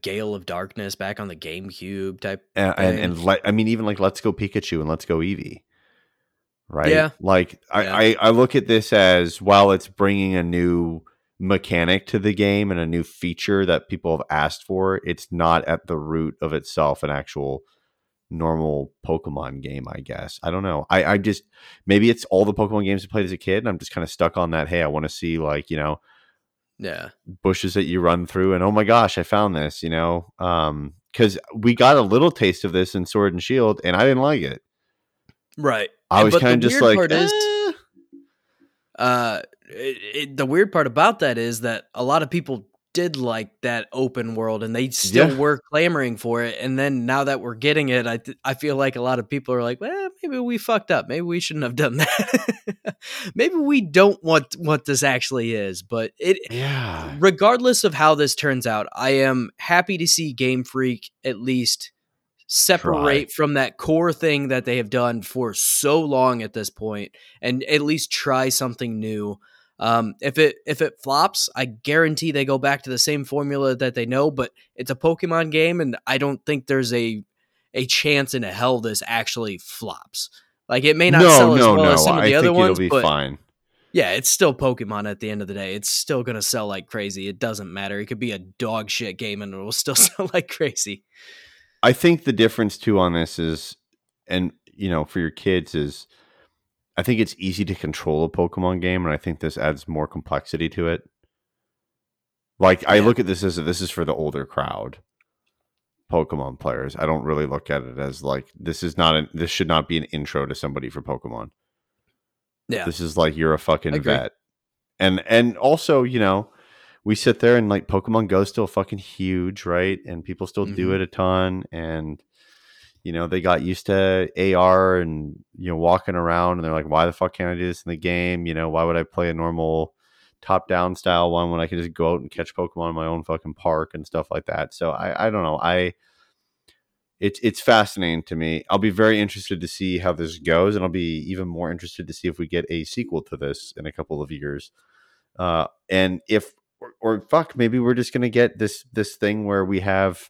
Gale of Darkness back on the GameCube type even like Let's Go Pikachu and Let's Go Eevee, right? Yeah. I look at this as, while it's bringing a new mechanic to the game and a new feature that people have asked for, it's not at the root of itself an actual normal Pokemon game, I guess. I don't know. I just, maybe it's all the Pokemon games I played as a kid, and I'm just kind of stuck on that. Hey, I want to see, like, you know, bushes that you run through, and oh my gosh, I found this, you know, because we got a little taste of this in Sword and Shield, and I didn't like it. Right. I was kind of just like, the weird part about that is that a lot of people did like that open world, and they still were clamoring for it. And then now that we're getting it, I feel like a lot of people are like, well, maybe we fucked up. Maybe we shouldn't have done that. Maybe we don't want what this actually is. But it, regardless of how this turns out, I am happy to see Game Freak at least separate from that core thing that they have done for so long at this point, and at least try something new. If it flops, I guarantee they go back to the same formula that they know, but it's a Pokemon game, and I don't think there's a chance in hell this actually flops. Like, it may not sell as well as some of the other ones, it'll be but fine. Yeah, it's still Pokemon at the end of the day. It's still going to sell like crazy. It doesn't matter. It could be a dog shit game, and it will still sell like crazy. I think the difference, too, on this is, and, you know, for your kids is, I think it's easy to control a Pokemon game, and I think this adds more complexity to it. Like, I look at this as, this is for the older crowd, Pokemon players. I don't really look at it as, like, this should not be an intro to somebody for Pokemon. Yeah. This is like, you're a fucking vet. And also, you know, we sit there and, like, Pokemon Go is still fucking huge, right? And people still do it a ton, and you know, they got used to AR and, you know, walking around, and they're like, why the fuck can't I do this in the game? You know, why would I play a normal top-down style one when I can just go out and catch Pokemon in my own fucking park and stuff like that? So I don't know. It's fascinating to me. I'll be very interested to see how this goes, and I'll be even more interested to see if we get a sequel to this in a couple of years. And if, or fuck, maybe we're just going to get this thing where we have,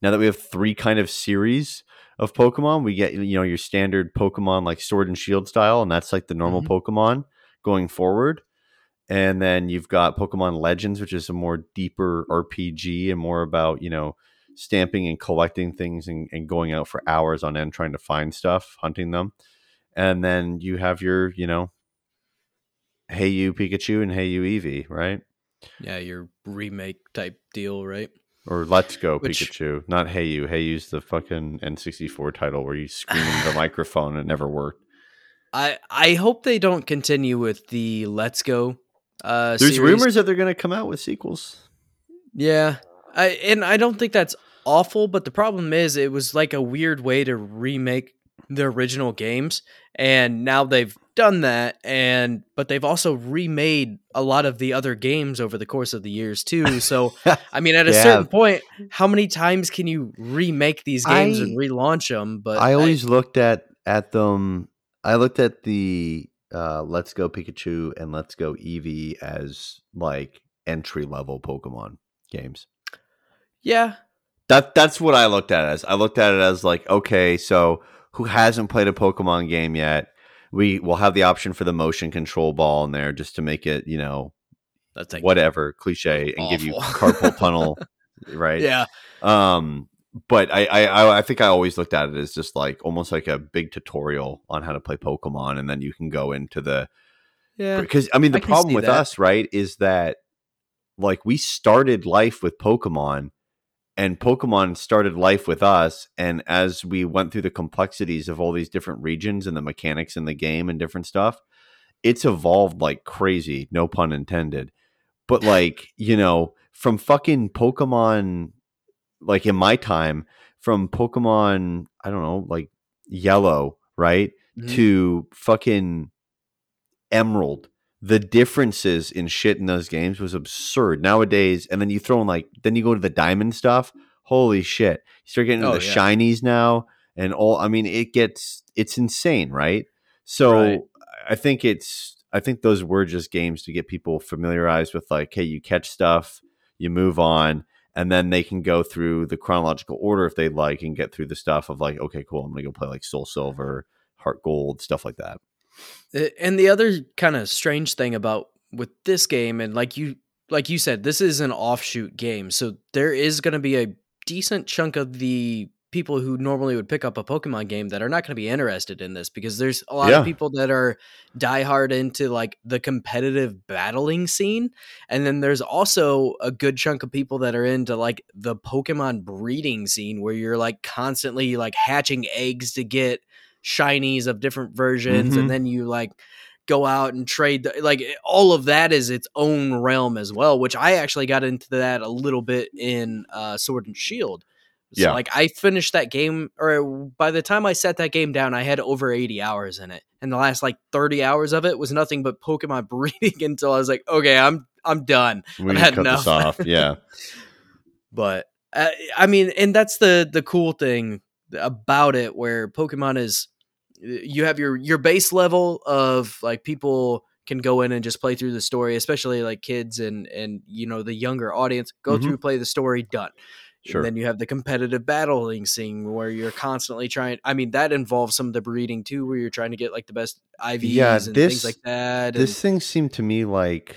now that we have three kind of series of Pokemon, we get, you know, your standard Pokemon, like Sword and Shield style, and that's like the normal Pokemon going forward. And then you've got Pokemon Legends, which is a more deeper RPG and more about, you know, stamping and collecting things and going out for hours on end trying to find stuff, hunting them. And then you have your, you know, Hey You Pikachu and Hey You Eevee, right? Yeah, your remake type deal, right? Or Let's Go Pikachu, not Hey You. Hey You's the fucking N64 title where you scream into the microphone and it never worked. I hope they don't continue with the Let's Go there's series. Rumors that they're going to come out with sequels. Yeah, I don't think that's awful, but the problem is it was like a weird way to remake the original games, and now they've done that, but they've also remade a lot of the other games over the course of the years too, so I mean, at a certain point, how many times can you remake these games and relaunch them? But I always looked at them, I looked at the Let's Go Pikachu and Let's Go Eevee as like entry level Pokemon games. Yeah, that's what I looked at it as. I looked at it as like, okay, so who hasn't played a Pokemon game yet? We will have the option for the motion control ball in there just to make it, you know, that's like whatever cliche and give you carpal tunnel, right? Yeah. But I think I always looked at it as just like almost like a big tutorial on how to play Pokemon, and then you can go into the because I mean the problem with us, right, is that like we started life with Pokemon. And Pokemon started life with us, and as we went through the complexities of all these different regions and the mechanics in the game and different stuff, it's evolved like crazy, no pun intended. But like, you know, from fucking Pokemon, like in my time, from Pokemon, I don't know, like Yellow, right, to fucking Emerald. The differences in shit in those games was absurd nowadays. And then you throw in like, then you go to the diamond stuff. Holy shit. You start getting into shinies now and all. I mean, it's insane. Right. So I think those were just games to get people familiarized with like, hey, you catch stuff, you move on, and then they can go through the chronological order if they like and get through the stuff of like, okay, cool. I'm going to go play like Soul Silver, Heart Gold, stuff like that. And the other kind of strange thing about with this game, and like you said, this is an offshoot game, so there is going to be a decent chunk of the people who normally would pick up a Pokemon game that are not going to be interested in this, because there's a lot of people that are diehard into like the competitive battling scene. And then there's also a good chunk of people that are into like the Pokemon breeding scene, where you're like constantly like hatching eggs to get shinies of different versions. Mm-hmm. And then you like go out and trade. Like all of that is its own realm as well, which I actually got into that a little bit in Sword and Shield. So, like, I finished that game, or by the time I set that game down, I had over 80 hours in it. And the last, like, 30 hours of it was nothing but Pokemon breeding until I was like, okay, I'm done. I've had enough. Off. Yeah. But, I mean, and that's the cool thing about it, where Pokemon is, you have your base level of, like, people can go in and just play through the story, especially, like, kids and you know, the younger audience. Go through, play the story, done. Sure. And then you have the competitive battling scene where you're constantly trying. I mean, that involves some of the breeding too, where you're trying to get like the best IVs and things like that. This thing seemed to me like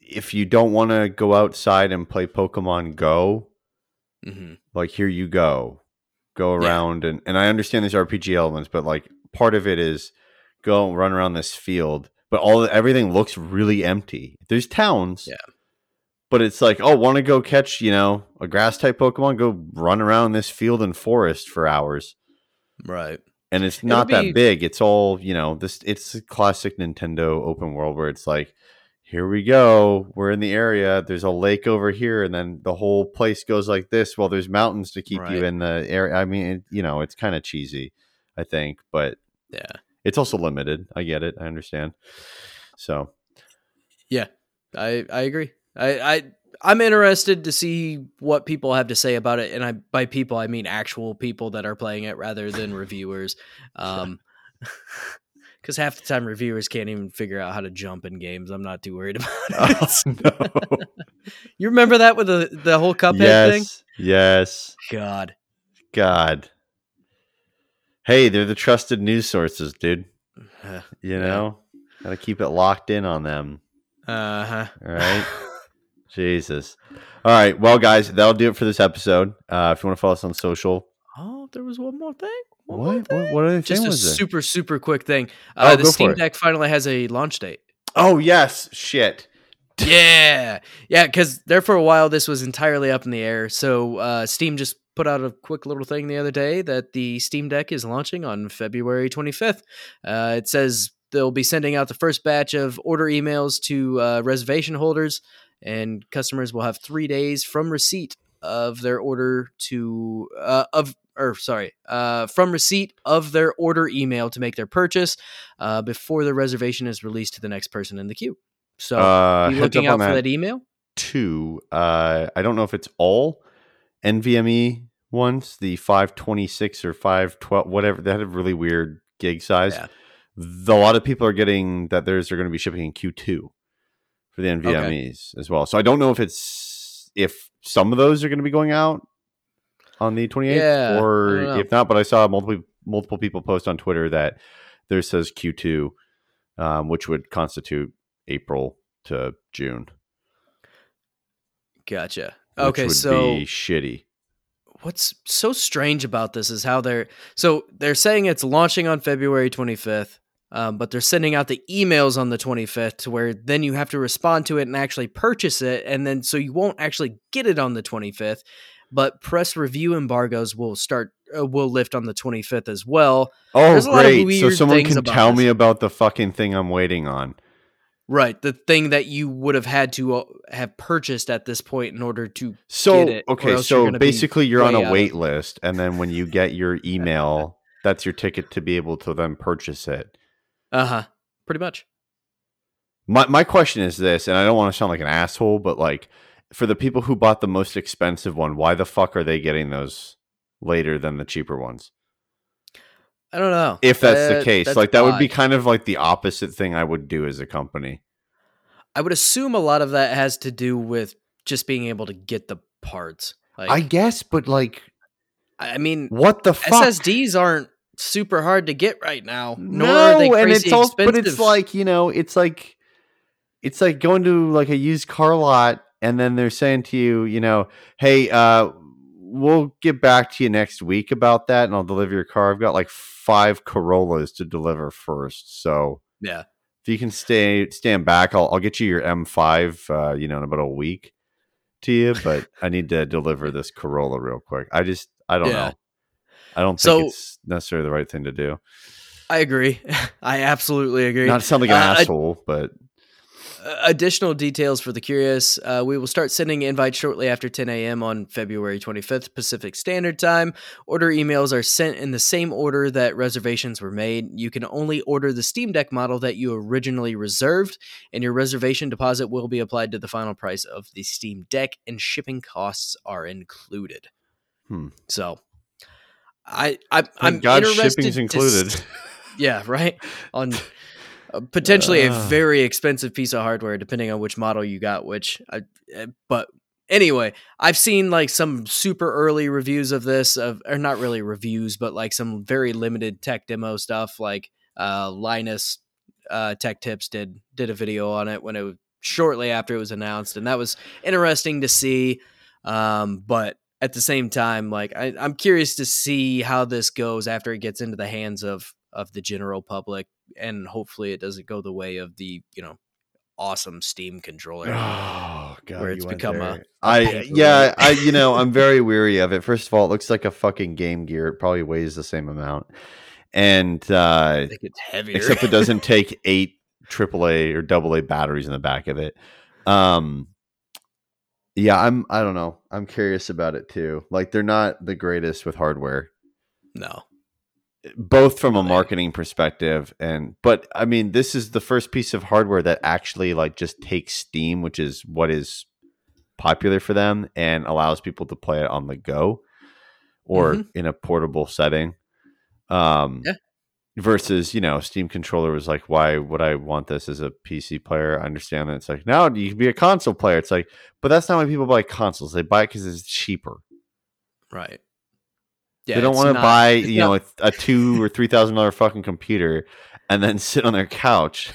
if you don't want to go outside and play Pokemon Go, like here you go around. Yeah. And I understand there's RPG elements, but like part of it is go and run around this field, but everything looks really empty. There's towns. Yeah. But it's like, oh, want to go catch, you know, a grass type Pokemon? Go run around this field and forest for hours. Right. And it's not that big. It's all, you know, it's a classic Nintendo open world where it's like, here we go. We're in the area. There's a lake over here. And then the whole place goes like this. Well, there's mountains to keep you in the area. I mean, you know, it's kind of cheesy, I think. But yeah, it's also limited. I get it. I understand. So, yeah, I agree. I'm interested to see what people have to say about it. And by people, I mean actual people that are playing it rather than reviewers. Because half the time reviewers can't even figure out how to jump in games. I'm not too worried about it. Oh, no. You remember that with the whole Cuphead thing? Yes. God. Hey, they're the trusted news sources, dude. You know? Got to keep it locked in on them. Uh-huh. All right. Jesus. All right. Well, guys, that'll do it for this episode. If you want to follow us on social. Oh, there was one more thing. What other thing was it? Just a super quick thing. The Steam Deck finally has a launch date. Oh, yes. Shit. Yeah. Yeah, because there for a while, this was entirely up in the air. So Steam just put out a quick little thing the other day that the Steam Deck is launching on February 25th. It says they'll be sending out the first batch of order emails to reservation holders. And customers will have 3 days from receipt of their order from receipt of their order email to make their purchase before the reservation is released to the next person in the queue. So be looking out for that email. Two, I don't know if it's all NVMe ones, the 526 or 512, whatever. They had a really weird gig size. Yeah. A lot of people are getting that they're going to be shipping in Q2. For the NVMEs as well. So I don't know if some of those are going to be going out on the 28th or if not, but I saw multiple people post on Twitter that there says Q2, which would constitute April to June. Gotcha. Okay. Which would be shitty. What's so strange about this is how they're saying it's launching on February 25th. But they're sending out the emails on the 25th to where then you have to respond to it and actually purchase it. And then so you won't actually get it on the 25th, but press review embargoes will lift on the 25th as well. Oh, great. So someone can tell me about the fucking thing I'm waiting on. Right. The thing that you would have had to have purchased at this point in order to get it. Okay. So basically you're on a wait list. And then when you get your email, that's your ticket to be able to then purchase it. Uh-huh. Pretty much. My question is this, and I don't want to sound like an asshole, but like for the people who bought the most expensive one, why the fuck are they getting those later than the cheaper ones? I don't know. If that's the case, that's like that would be kind of like the opposite thing I would do as a company. I would assume a lot of that has to do with just being able to get the parts. Like, I guess, but like, I mean, what the fuck? SSDs aren't super hard to get right now. Nor are they crazy and it's also, expensive. But it's like, you know, it's like going to like a used car lot and then they're saying to you, you know, hey, we'll get back to you next week about that and I'll deliver your car. I've got like 5 Corollas to deliver first. So yeah, if you can stand back, I'll get you your M5, you know, in about a week to you, but I need to deliver this Corolla real quick. I don't know. I don't think it's necessarily the right thing to do. I agree. I absolutely agree. Not sound like an asshole, but... Additional details for the curious. We will start sending invites shortly after 10 a.m. on February 25th Pacific Standard Time. Order emails are sent in the same order that reservations were made. You can only order the Steam Deck model that you originally reserved, and your reservation deposit will be applied to the final price of the Steam Deck, and shipping costs are included. So... I'm God's shipping's included. Yeah, right? On potentially a very expensive piece of hardware, depending on which model you got. But anyway, I've seen like some super early reviews of this, or not really reviews, but like some very limited tech demo stuff. Like Linus Tech Tips did a video on it when it was shortly after it was announced, and that was interesting to see. But at the same time, like I'm curious to see how this goes after it gets into the hands of the general public, and hopefully it doesn't go the way of the, you know, awesome Steam controller. Oh God, where it's become I'm very weary of it. First of all, it looks like a fucking Game Gear. It probably weighs the same amount, and I think it's heavier. Except it doesn't take 8 AAA or AA batteries in the back of it. Yeah, I don't know. I'm curious about it too. Like, they're not the greatest with hardware. No. Both from a marketing perspective but I mean, this is the first piece of hardware that actually like just takes Steam, which is what is popular for them, and allows people to play it on the go or in a portable setting. Versus, you know, Steam controller was like, why would I want this as a PC player? I understand that. It's like, now you can be a console player. It's like, but that's not why people buy consoles. They buy it because it's cheaper. Right. Yeah, they don't want to buy, you know, a $2,000 or $3,000 fucking computer and then sit on their couch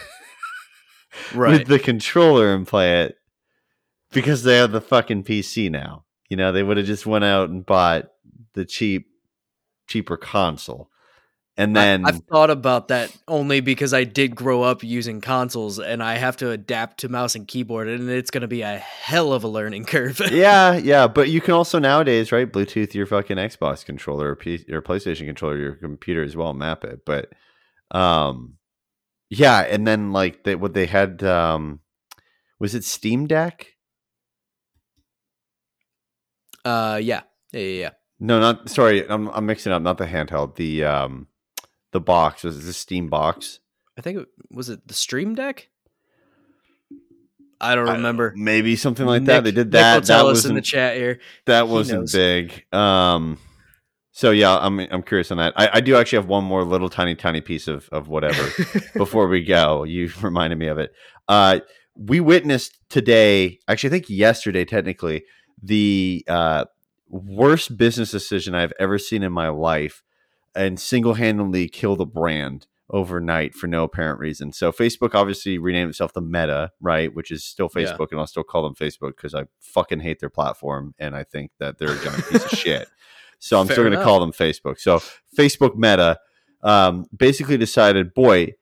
with the controller and play it because they have the fucking PC now. You know, they would have just went out and bought the cheaper console. And then I've thought about that only because I did grow up using consoles and I have to adapt to mouse and keyboard, and it's going to be a hell of a learning curve. Yeah. But you can also nowadays, right, Bluetooth your fucking Xbox controller or your PlayStation controller, your computer as well, map it. But yeah. And then like what they had, was it Steam Deck? Yeah. No, not sorry. I'm mixing up. Not the handheld. The box. Was it the Steam box? I think was it the Stream Deck? I don't remember. Maybe something like that. They did that. That was in the chat here. That wasn't big. So yeah, I'm curious on that. I do actually have one more little tiny piece of whatever before we go. You reminded me of it. We witnessed today, actually I think yesterday technically, the worst business decision I've ever seen in my life, and single-handedly kill the brand overnight for no apparent reason. So Facebook obviously renamed itself to Meta, right? Which is still Facebook, and I'll still call them Facebook because I fucking hate their platform and I think that they're a giant piece of shit. So I'm still going to call them Facebook. So Facebook Meta basically decided, boy,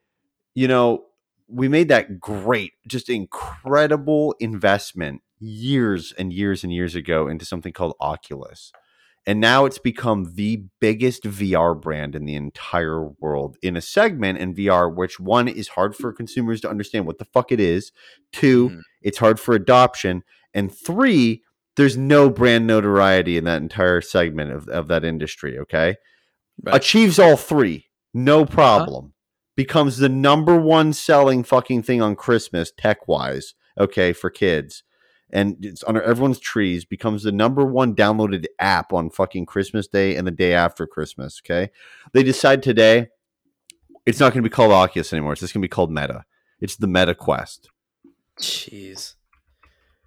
you know, we made that great, just incredible investment years and years and years ago into something called Oculus. And now it's become the biggest VR brand in the entire world in a segment in VR, which one is hard for consumers to understand what the fuck it is. 2, it's hard for adoption. And 3, there's no brand notoriety in that entire segment of that industry. Okay. Right. Achieves all 3. No problem. Becomes the #1 selling fucking thing on Christmas tech wise. Okay. For kids. And it's under everyone's trees, becomes the #1 downloaded app on fucking Christmas Day and the day after Christmas. Okay. They decide today it's not going to be called Oculus anymore. It's just going to be called Meta. It's the Meta Quest. Jeez.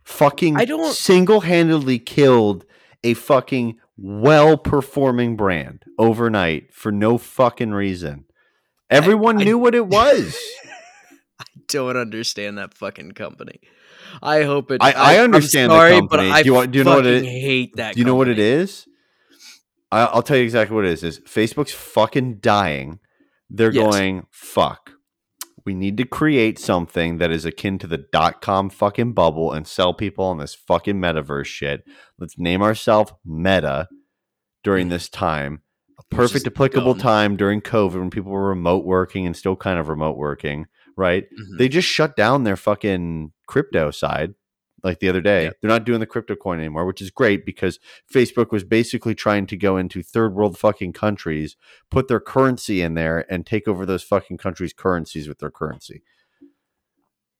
Fucking single-handedly killed a fucking well-performing brand overnight for no fucking reason. Everyone knew what it was. I don't understand that fucking company. I hope it... I understand I'm sorry, the company. But do you know what it is? Hate that. Do you know what it is? I'll tell you exactly what it is. Facebook's fucking dying. They're going, fuck. We need to create something that is akin to the .com fucking bubble and sell people on this fucking metaverse shit. Let's name ourselves Meta during this time. A perfect applicable time during COVID when people were remote working and still kind of remote working, right? Mm-hmm. They just shut down their fucking crypto side like the other day. Yep. They're not doing the crypto coin anymore, which is great because Facebook was basically trying to go into third world fucking countries, put their currency in there and take over those fucking countries' currencies with their currency.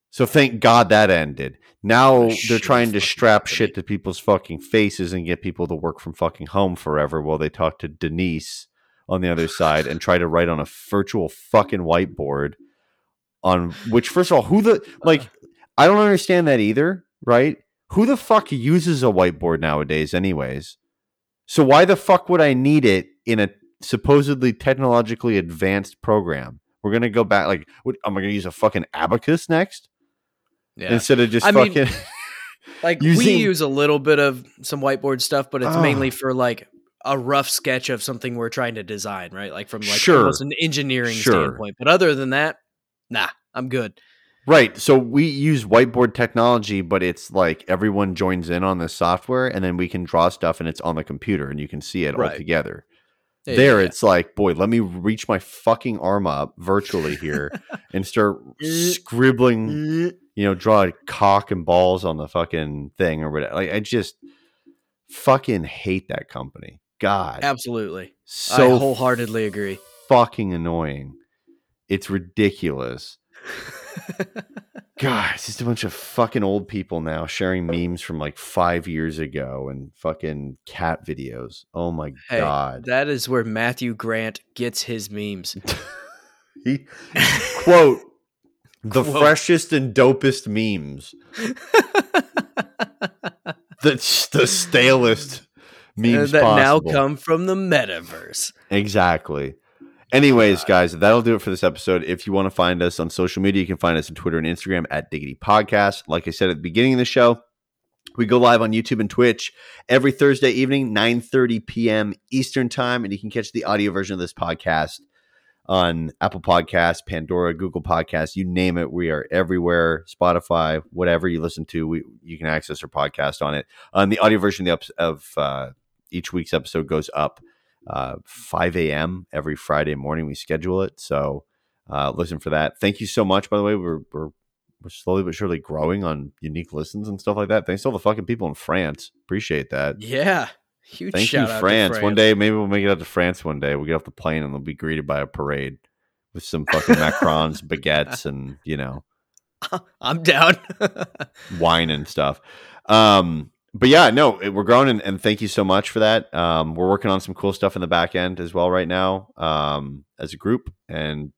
So thank God that ended. Now they're trying to strap shit to people's fucking faces and get people to work from fucking home forever while they talk to Denise on the other side and try to write on a virtual fucking whiteboard on which, first of all, I don't understand that either. Right? Who the fuck uses a whiteboard nowadays anyways? So why the fuck would I need it in a supposedly technologically advanced program? We're going to go back. Like, what, am I going to use a fucking abacus next? Yeah. Instead of just fucking... mean, like, we use a little bit of some whiteboard stuff, but it's mainly for like a rough sketch of something we're trying to design, right? Like from like almost an engineering standpoint. But other than that, nah, I'm good. Right. So we use whiteboard technology, but it's like everyone joins in on this software and then we can draw stuff and it's on the computer and you can see it all together. Yeah, it's like, boy, let me reach my fucking arm up virtually here and start scribbling, draw cock and balls on the fucking thing or whatever. Like, I just fucking hate that company. God. Absolutely. So I wholeheartedly agree. Fucking annoying. It's ridiculous. God, it's just a bunch of fucking old people now sharing memes from like 5 years ago and fucking cat videos. Oh my God. That is where Matthew Grant gets his memes. He quote the freshest and dopest memes. That's the stalest memes that possible. Now come from the metaverse. Exactly. Anyways, guys, that'll do it for this episode. If you want to find us on social media, you can find us on Twitter and Instagram at Diggity Podcast. Like I said at the beginning of the show, we go live on YouTube and Twitch every Thursday evening, 9:30 p.m. Eastern time. And you can catch the audio version of this podcast on Apple Podcasts, Pandora, Google Podcasts, you name it. We are everywhere. Spotify, whatever you listen to, you can access our podcast on it. The audio version of each week's episode goes up 5 a.m. every Friday morning. We schedule it, so listen for that. Thank you so much, by the way. We're slowly but surely growing on unique listens and stuff like that. Thanks to all the fucking people in France. Appreciate that. Yeah, huge thank shout you out France. To France. One day maybe we'll make it out to France one day. We'll get off the plane and we'll be greeted by a parade with some fucking macarons, baguettes, and I'm down. Wine and stuff. But yeah, no, we're growing, and thank you so much for that. We're working on some cool stuff in the back end as well right now as a group, and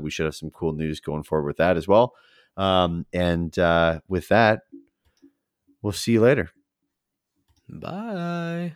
we should have some cool news going forward with that as well. With that, we'll see you later. Bye.